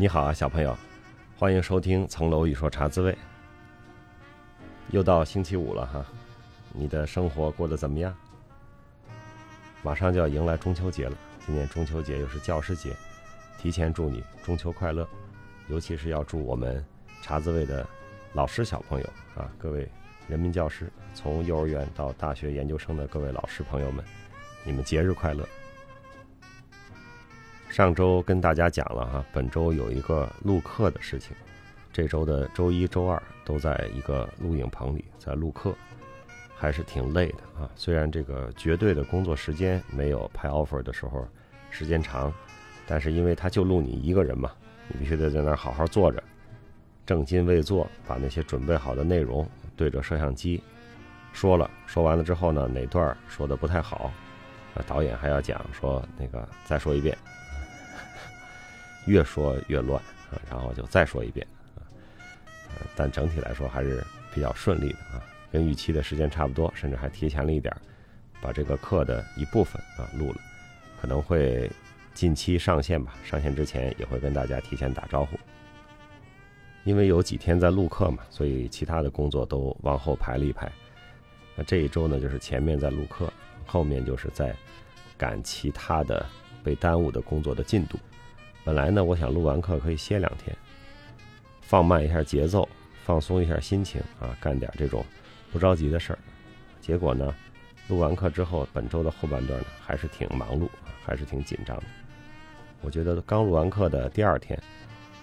你好啊，小朋友，欢迎收听层楼一说茶滋味。又到星期五了哈，你的生活过得怎么样？马上就要迎来中秋节了，今年中秋节又是教师节，提前祝你中秋快乐，尤其是要祝我们茶滋味的老师小朋友啊，各位人民教师，从幼儿园到大学研究生的各位老师朋友们，你们节日快乐。上周跟大家讲了哈，本周有一个录课的事情，这周的周一周二都在一个录影棚里在录课，还是挺累的啊。虽然这个绝对的工作时间没有拍 offer 的时候时间长，但是因为他就录你一个人嘛，你必须得在那儿好好坐着，正襟危坐，把那些准备好的内容对着摄像机说了，说完了之后呢，哪段说的不太好，导演还要讲说那个再说一遍，越说越乱啊，然后就再说一遍啊，但整体来说还是比较顺利的啊，跟预期的时间差不多，甚至还提前了一点，把这个课的一部分啊录了，可能会近期上线吧，上线之前也会跟大家提前打招呼。因为有几天在录课嘛，所以其他的工作都往后排了一排。那这一周呢，就是前面在录课，后面就是在赶其他的被耽误的工作的进度。本来呢，我想录完课可以歇两天，放慢一下节奏，放松一下心情啊，干点这种不着急的事儿。结果呢，录完课之后，本周的后半段呢，还是挺忙碌，还是挺紧张的。我觉得刚录完课的第二天，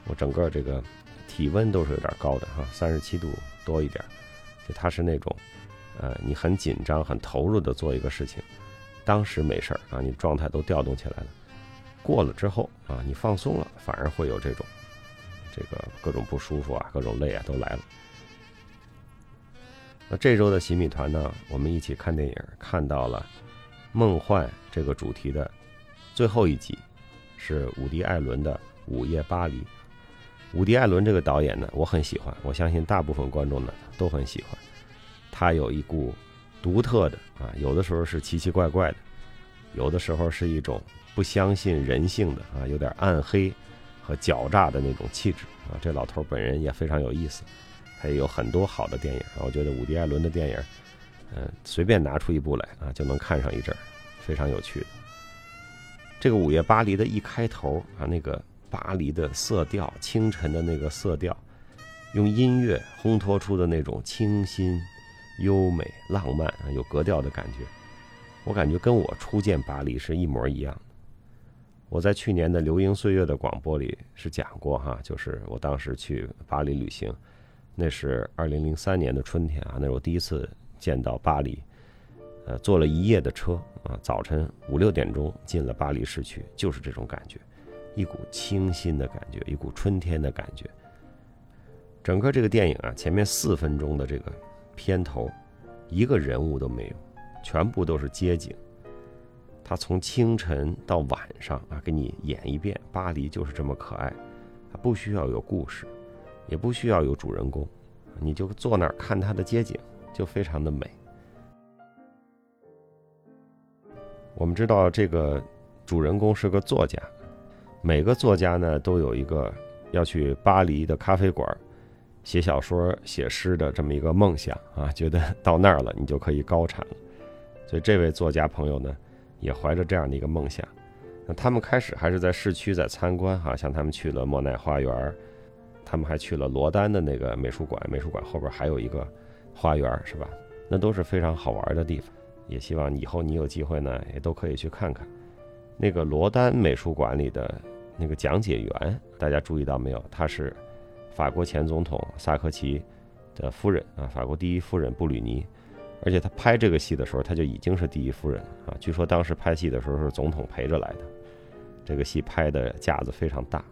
我整个这个体温都是有点高的哈，37度多一点。就它是那种，你很紧张、很投入的做一个事情，当时没事儿啊，你状态都调动起来了。过了之后啊，你放松了，反而会有这个各种不舒服啊，各种累啊都来了。那这周的洗米团呢，我们一起看电影，看到了梦幻这个主题的最后一集，是伍迪·艾伦的《午夜巴黎》。伍迪·艾伦这个导演呢，我很喜欢，我相信大部分观众呢都很喜欢。他有一股独特的啊，有的时候是奇奇怪怪的，有的时候是一种不相信人性的啊，有点暗黑和狡诈的那种气质啊。这老头本人也非常有意思，他也有很多好的电影啊。我觉得伍迪·艾伦的电影，随便拿出一部来啊，就能看上一阵，非常有趣的。这个《午夜巴黎》的一开头啊，那个巴黎的色调，清晨的那个色调，用音乐烘托出的那种清新、优美、浪漫啊，有格调的感觉，我感觉跟我初见巴黎是一模一样的。我在去年的流萤岁月的广播里是讲过哈，就是我当时去巴黎旅行，那是2003年的春天啊，那是我第一次见到巴黎，坐了一夜的车啊，早晨5、6点钟进了巴黎市区，就是这种感觉，一股清新的感觉，一股春天的感觉。整个这个电影啊，前面4分钟的这个片头，一个人物都没有，全部都是街景。他从清晨到晚上啊，给你演一遍，巴黎就是这么可爱，它不需要有故事，也不需要有主人公，你就坐那儿看它的街景，就非常的美。我们知道这个主人公是个作家，每个作家呢都有一个要去巴黎的咖啡馆写小说、写诗的这么一个梦想啊，觉得到那儿了你就可以高产了。所以这位作家朋友呢，也怀着这样的一个梦想。那他们开始还是在市区在参观哈，像他们去了莫奈花园，他们还去了罗丹的那个美术馆，美术馆后边还有一个花园是吧，那都是非常好玩的地方，也希望以后你有机会呢也都可以去看看。那个罗丹美术馆里的那个讲解员，大家注意到没有，他是法国前总统萨科齐的夫人啊，法国第一夫人布吕尼，而且他拍这个戏的时候，他就已经是第一夫人啊。据说当时拍戏的时候是总统陪着来的，这个戏拍的架子非常大，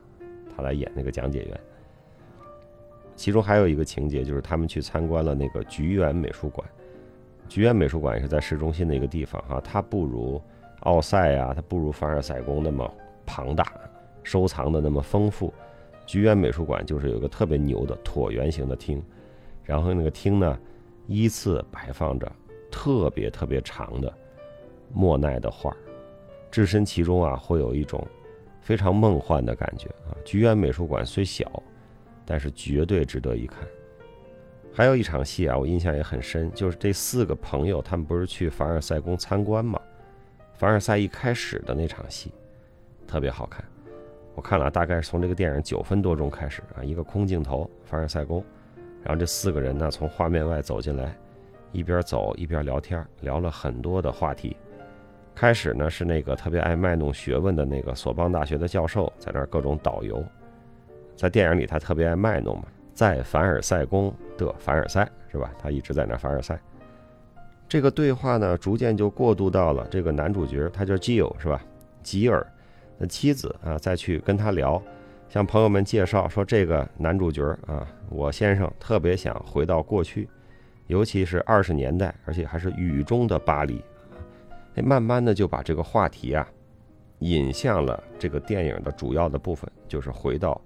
他来演那个讲解员。其中还有一个情节，就是他们去参观了那个橘园美术馆。橘园美术馆也是在市中心的一个地方哈，它不如奥赛啊，它不如凡尔赛宫那么庞大，收藏的那么丰富。橘园美术馆就是有一个特别牛的椭圆形的厅，然后那个厅呢，依次摆放着特别特别长的莫奈的画，置身其中啊，会有一种非常梦幻的感觉啊！菊园美术馆虽小，但是绝对值得一看。还有一场戏啊，我印象也很深，就是这4个朋友他们不是去凡尔赛宫参观吗？凡尔赛一开始的那场戏特别好看，我看了大概是从这个电影9分多钟开始啊，一个空镜头凡尔赛宫，然后这4个人呢从画面外走进来，一边走一边聊天，聊了很多的话题。开始呢是那个特别爱卖弄学问的那个索邦大学的教授在那儿各种导游，在电影里他特别爱卖弄嘛，在凡尔赛宫的凡尔赛是吧？他一直在那凡尔赛。这个对话呢逐渐就过渡到了这个男主角，他叫吉尔是吧？吉尔的妻子啊再去跟他聊，向朋友们介绍说这个男主角啊，我先生特别想回到过去，尤其是20年代，而且还是雨中的巴黎。慢慢的就把这个话题啊引向了这个电影的主要的部分，就是回到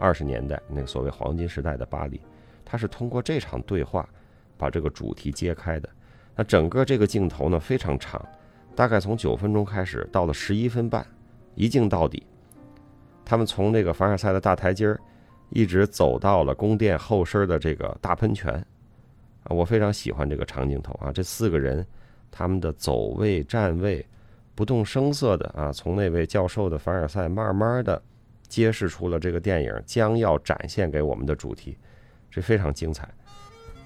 20年代那个所谓黄金时代的巴黎。它是通过这场对话把这个主题揭开的。那整个这个镜头呢非常长，大概从9分钟开始到了11分半，一镜到底。他们从那个凡尔赛的大台阶一直走到了宫殿后身的这个大喷泉啊，我非常喜欢这个长镜头啊，这4个人。他们的走位站位不动声色的啊，从那位教授的凡尔赛慢慢的揭示出了这个电影将要展现给我们的主题，这非常精彩。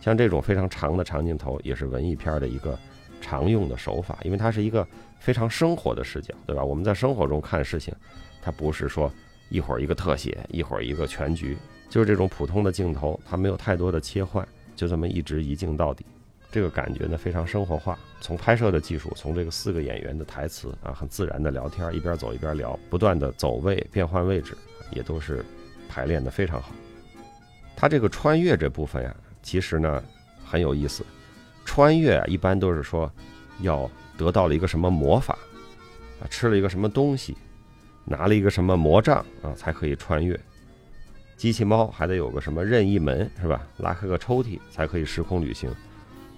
像这种非常长的长镜头也是文艺片的一个常用的手法，因为它是一个非常生活的视角，对吧？我们在生活中看事情，它不是说一会儿一个特写一会儿一个全局，就是这种普通的镜头，它没有太多的切换，就这么一直一镜到底。这个感觉呢非常生活化，从拍摄的技术，从这个4个演员的台词啊，很自然的聊天，一边走一边聊，不断的走位变换位置，也都是排练的非常好。他这个穿越这部分呀，其实呢很有意思。穿越一般都是说要得到了一个什么魔法啊，吃了一个什么东西，拿了一个什么魔杖啊，才可以穿越。机器猫还得有个什么任意门是吧？拉开个抽屉才可以时空旅行。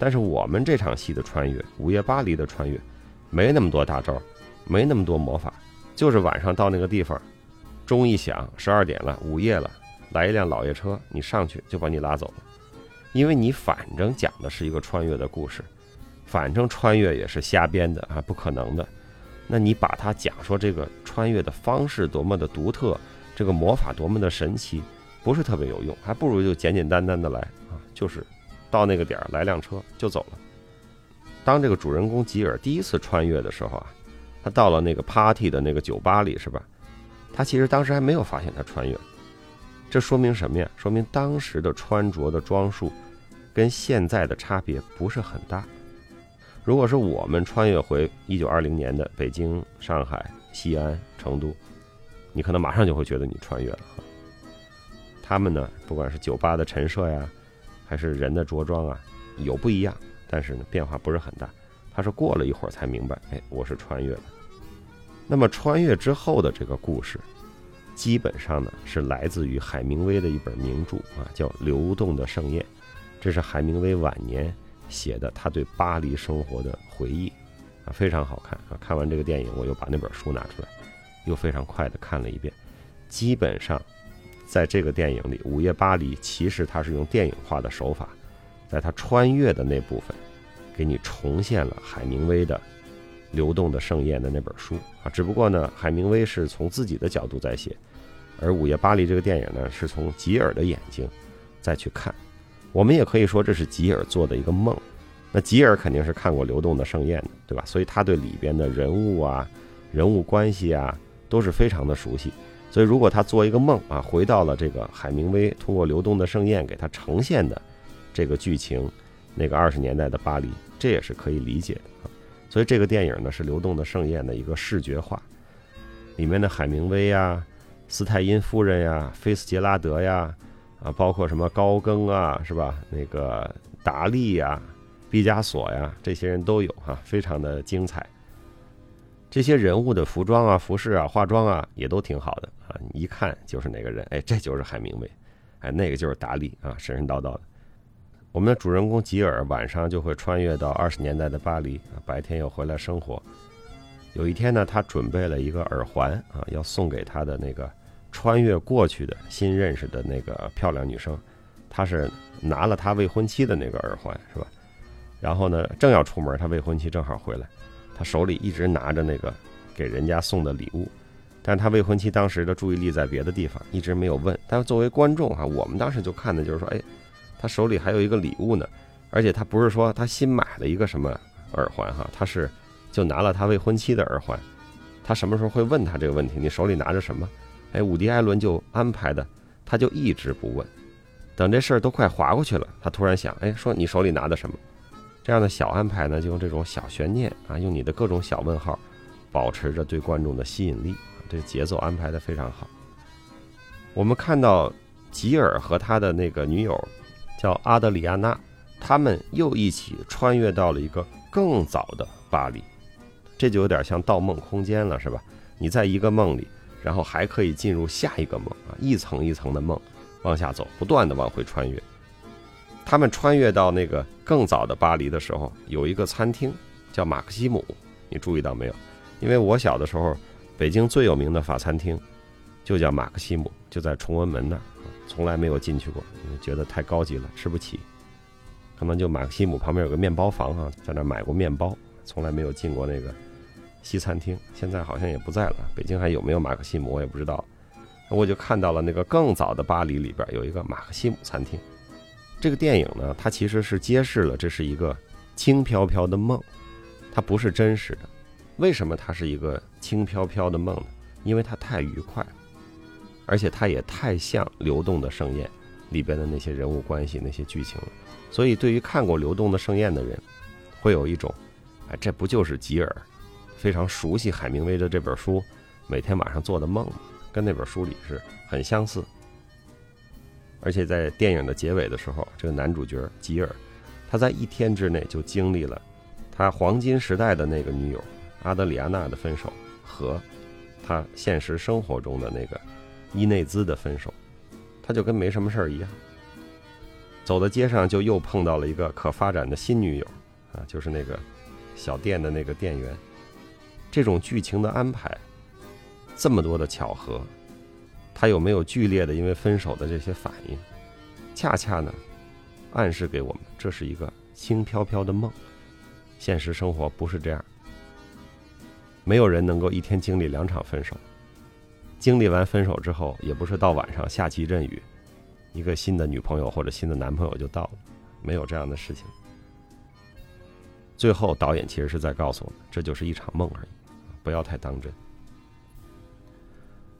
但是我们这场戏的穿越，午夜巴黎的穿越，没那么多大招，没那么多魔法，就是晚上到那个地方，钟一响，12点了，午夜了，来一辆老爷车，你上去就把你拉走了，因为你反正讲的是一个穿越的故事，反正穿越也是瞎编的啊，不可能的。那你把它讲说这个穿越的方式多么的独特，这个魔法多么的神奇，不是特别有用，还不如就简简单单的来啊，就是。到那个点来辆车就走了。当这个主人公吉尔第一次穿越的时候啊，他到了那个 party 的那个酒吧里是吧？他其实当时还没有发现他穿越，这说明什么呀？说明当时的穿着的装束跟现在的差别不是很大。如果是我们穿越回1920年的北京、上海、西安、成都，你可能马上就会觉得你穿越了。他们呢，不管是酒吧的陈设呀，还是人的着装啊，有不一样，但是呢变化不是很大。他是过了一会儿才明白，哎，我是穿越了。那么穿越之后的这个故事，基本上呢是来自于海明威的一本名著啊，叫《流动的盛宴》，这是海明威晚年写的他对巴黎生活的回忆啊，非常好看啊。看完这个电影，我又把那本书拿出来，又非常快的看了一遍，基本上。在这个电影里，《午夜巴黎》其实它是用电影化的手法，在它穿越的那部分，给你重现了海明威的《流动的盛宴》的那本书啊。只不过呢，海明威是从自己的角度在写，而《午夜巴黎》这个电影呢，是从吉尔的眼睛再去看。我们也可以说这是吉尔做的一个梦。那吉尔肯定是看过《流动的盛宴》的，对吧？所以他对里边的人物啊、人物关系啊，都是非常的熟悉。所以如果他做一个梦啊，回到了这个海明威通过《流动的盛宴》给他呈现的这个剧情，那个20年代的巴黎，这也是可以理解的啊。所以这个电影呢是《流动的盛宴》的一个视觉化，里面的海明威啊、斯泰因夫人呀、菲斯杰拉德呀，啊，包括什么高更啊，是吧？那个达利呀、毕加索呀，这些人都有啊，非常的精彩。这些人物的服装啊、服饰啊、化妆啊，也都挺好的啊，一看就是哪个人，哎，这就是海明威，哎，那个就是达利啊，神神叨叨的。我们的主人公吉尔晚上就会穿越到20年代的巴黎，白天又回来生活。有一天呢，他准备了一个耳环啊，要送给他的那个穿越过去的新认识的那个漂亮女生，他是拿了他未婚妻的那个耳环，是吧？然后呢，正要出门，他未婚妻正好回来，他手里一直拿着那个给人家送的礼物，但他未婚妻当时的注意力在别的地方，一直没有问。但作为观众哈，我们当时就看的就是说，哎，他手里还有一个礼物呢，而且他不是说他新买了一个什么耳环哈，他是就拿了他未婚妻的耳环。他什么时候会问他这个问题？你手里拿着什么？哎，伍迪·艾伦就安排的，他就一直不问。等这事儿都快划过去了，他突然想，哎，说你手里拿的什么？这样的小安排呢，就用这种小悬念啊，用你的各种小问号，保持着对观众的吸引力。这节奏安排的非常好。我们看到吉尔和他的那个女友叫阿德里亚娜，他们又一起穿越到了一个更早的巴黎，这就有点像《盗梦空间》了，是吧？你在一个梦里，然后还可以进入下一个梦啊，一层一层的梦往下走，不断的往回穿越。他们穿越到那个更早的巴黎的时候，有一个餐厅叫马克西姆，你注意到没有？因为我小的时候，北京最有名的法餐厅就叫马克西姆，就在崇文门那儿，从来没有进去过，因为觉得太高级了，吃不起。可能就马克西姆旁边有个面包房啊，在那买过面包，从来没有进过那个西餐厅。现在好像也不在了，北京还有没有马克西姆我也不知道。我就看到了那个更早的巴黎里边有一个马克西姆餐厅。这个电影呢，它其实是揭示了这是一个轻飘飘的梦，它不是真实的。为什么它是一个轻飘飘的梦呢？因为它太愉快了，而且它也太像《流动的盛宴》里边的那些人物关系、那些剧情了。所以对于看过《流动的盛宴》的人，会有一种哎，这不就是吉尔非常熟悉海明威的这本书每天晚上做的梦，跟那本书里是很相似。而且在电影的结尾的时候，这个男主角吉尔，他在一天之内就经历了他黄金时代的那个女友阿德里亚娜的分手和他现实生活中的那个伊内兹的分手，他就跟没什么事儿一样，走到街上就又碰到了一个可发展的新女友啊，就是那个小店的那个店员。这种剧情的安排，这么多的巧合，他有没有剧烈的因为分手的这些反应，恰恰呢暗示给我们这是一个轻飘飘的梦，现实生活不是这样。没有人能够一天经历2场分手，经历完分手之后，也不是到晚上下起一阵雨，一个新的女朋友或者新的男朋友就到了，没有这样的事情。最后导演其实是在告诉我们，这就是一场梦而已，不要太当真。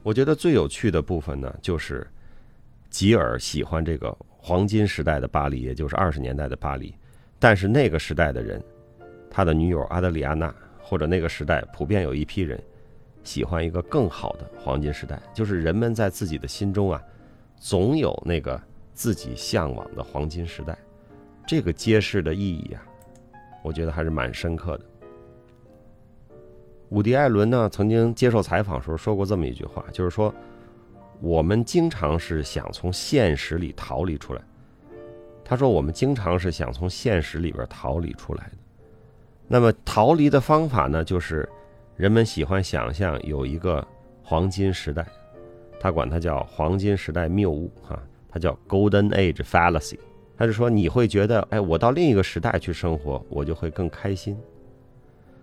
我觉得最有趣的部分呢，就是吉尔喜欢这个黄金时代的巴黎，也就是20年代的巴黎，但是那个时代的人，他的女友阿德里亚娜，或者那个时代普遍有一批人喜欢一个更好的黄金时代，就是人们在自己的心中啊，总有那个自己向往的黄金时代。这个揭示的意义啊，我觉得还是蛮深刻的。伍迪·艾伦呢，曾经接受采访的时候说过这么一句话，就是说我们经常是想从现实里逃离出来。他说我们经常是想从现实里边逃离出来的。那么逃离的方法呢，就是人们喜欢想象有一个黄金时代，他管它叫黄金时代谬误啊，它叫 Golden Age Fallacy。 他是说你会觉得，哎，我到另一个时代去生活，我就会更开心。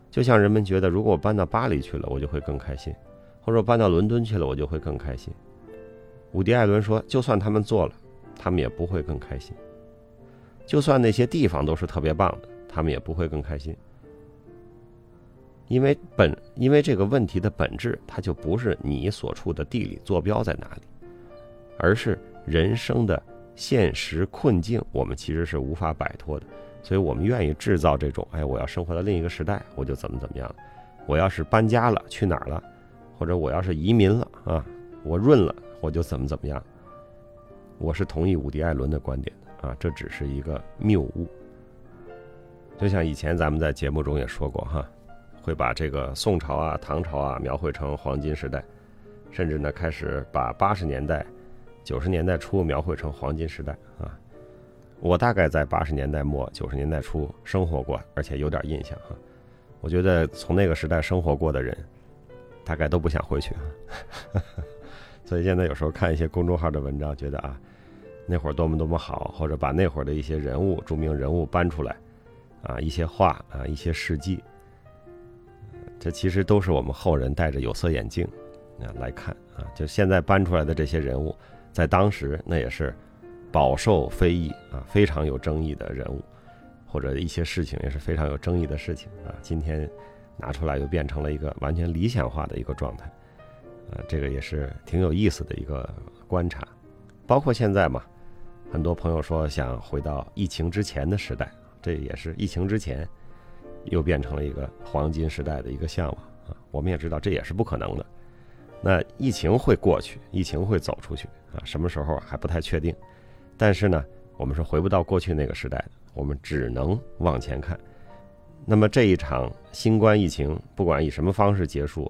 就像人们觉得，如果我搬到巴黎去了，我就会更开心，或者搬到伦敦去了，我就会更开心。伍迪·艾伦说，就算他们做了，他们也不会更开心，就算那些地方都是特别棒的，他们也不会更开心。因为这个问题的本质，它就不是你所处的地理坐标在哪里，而是人生的现实困境，我们其实是无法摆脱的。所以我们愿意制造这种，哎，我要生活到另一个时代，我就怎么怎么样了，我要是搬家了，去哪儿了，或者我要是移民了啊，我润了，我就怎么怎么样。我是同意伍迪·艾伦的观点的啊，这只是一个谬误。就像以前咱们在节目中也说过哈，会把这个宋朝啊、唐朝啊描绘成黄金时代，甚至呢开始把80年代、90年代初描绘成黄金时代啊。我大概在80年代末、90年代初生活过，而且有点印象哈。我觉得从那个时代生活过的人大概都不想回去啊所以现在有时候看一些公众号的文章，觉得啊那会儿多么多么好，或者把那会儿的一些人物，著名人物搬出来啊，一些话啊，一些事迹，这其实都是我们后人戴着有色眼镜啊来看啊，就现在搬出来的这些人物，在当时那也是饱受非议啊，非常有争议的人物，或者一些事情也是非常有争议的事情啊，今天拿出来又变成了一个完全理想化的一个状态啊，这个也是挺有意思的一个观察。包括现在嘛，很多朋友说想回到疫情之前的时代，这也是疫情之前又变成了一个黄金时代的一个向往啊。我们也知道这也是不可能的，那疫情会过去，疫情会走出去啊，什么时候还不太确定，但是呢我们是回不到过去那个时代的，我们只能往前看。那么这一场新冠疫情不管以什么方式结束，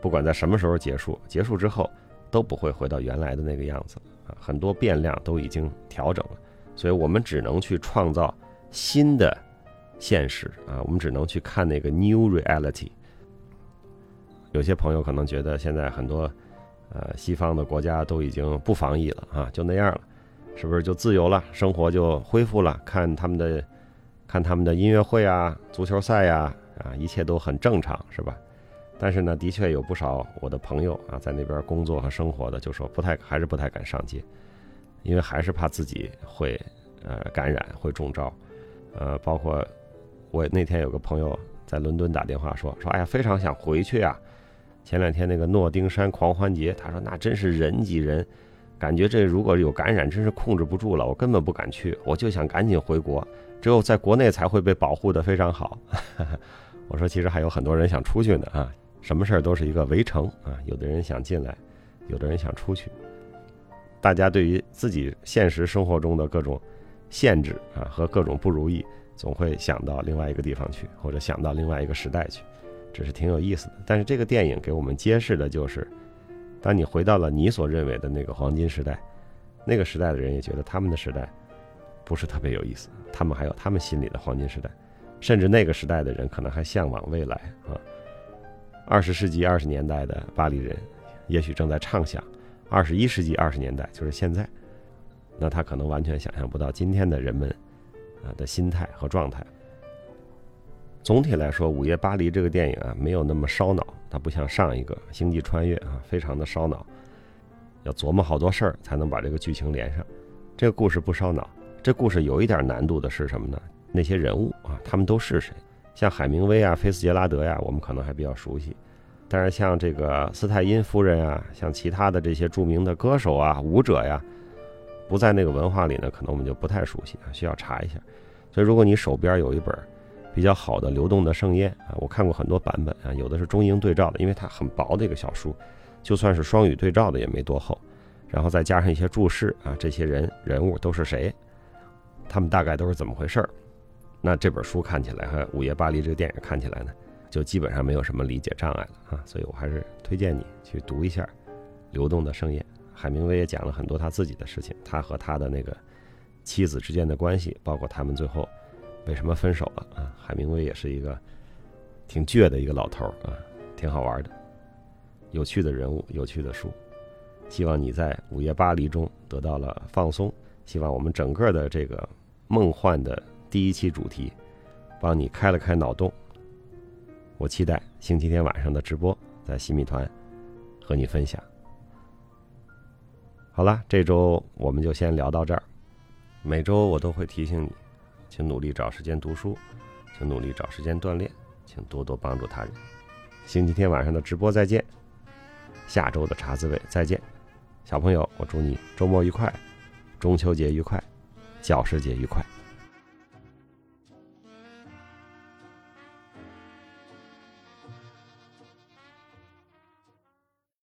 不管在什么时候结束，结束之后都不会回到原来的那个样子啊，很多变量都已经调整了，所以我们只能去创造新的现实啊，我们只能去看那个 new reality。 有些朋友可能觉得现在很多西方的国家都已经不防疫了啊，就那样了，是不是就自由了，生活就恢复了，看他们的音乐会啊，足球赛啊，啊一切都很正常，是吧？但是呢的确有不少我的朋友啊在那边工作和生活的就说还是不太敢上街，因为还是怕自己会感染，会中招。包括我那天有个朋友在伦敦打电话说哎呀非常想回去啊，前两天那个诺丁山狂欢节，他说那真是人挤人，感觉这如果有感染真是控制不住了，我根本不敢去，我就想赶紧回国，只有在国内才会被保护的非常好我说其实还有很多人想出去呢啊，什么事儿都是一个围城啊，有的人想进来，有的人想出去，大家对于自己现实生活中的各种限制啊和各种不如意，总会想到另外一个地方去，或者想到另外一个时代去，这是挺有意思的。但是这个电影给我们揭示的就是，当你回到了你所认为的那个黄金时代，那个时代的人也觉得他们的时代不是特别有意思，他们还有他们心里的黄金时代，甚至那个时代的人可能还向往未来啊。20世纪20年代的巴黎人，也许正在畅想21世纪20年代，就是现在。那他可能完全想象不到今天的人们啊的心态和状态。总体来说，《午夜巴黎》这个电影啊没有那么烧脑，它不像上一个《星际穿越》啊非常的烧脑，要琢磨好多事儿才能把这个剧情连上。这个故事不烧脑，这故事有一点难度的是什么呢？那些人物啊他们都是谁？像海明威啊、菲茨杰拉德呀，我们可能还比较熟悉。但是像这个斯泰因夫人啊，像其他的这些著名的歌手啊、舞者呀，不在那个文化里呢，可能我们就不太熟悉啊，需要查一下。所以如果你手边有一本比较好的《流动的盛宴》啊，我看过很多版本啊，有的是中英对照的，因为它很薄的一个小书，就算是双语对照的也没多厚。然后再加上一些注释啊，这些人物都是谁，他们大概都是怎么回事，那这本书看起来和《午夜巴黎》这个电影看起来呢，就基本上没有什么理解障碍了啊。所以我还是推荐你去读一下《流动的盛宴》。海明威也讲了很多他自己的事情，他和他的那个妻子之间的关系，包括他们最后为什么分手了啊。海明威也是一个挺倔的一个老头啊，挺好玩的，有趣的人物，有趣的书。希望你在《午夜巴黎》中得到了放松，希望我们整个的这个梦幻的第一期主题帮你开了开脑洞。我期待星期天晚上的直播，在洗米团和你分享。好了，这周我们就先聊到这儿。每周我都会提醒你，请努力找时间读书，请努力找时间锻炼，请多多帮助他人。星期天晚上的直播再见，下周的茶滋味再见。小朋友，我祝你周末愉快，中秋节愉快，教师节愉快。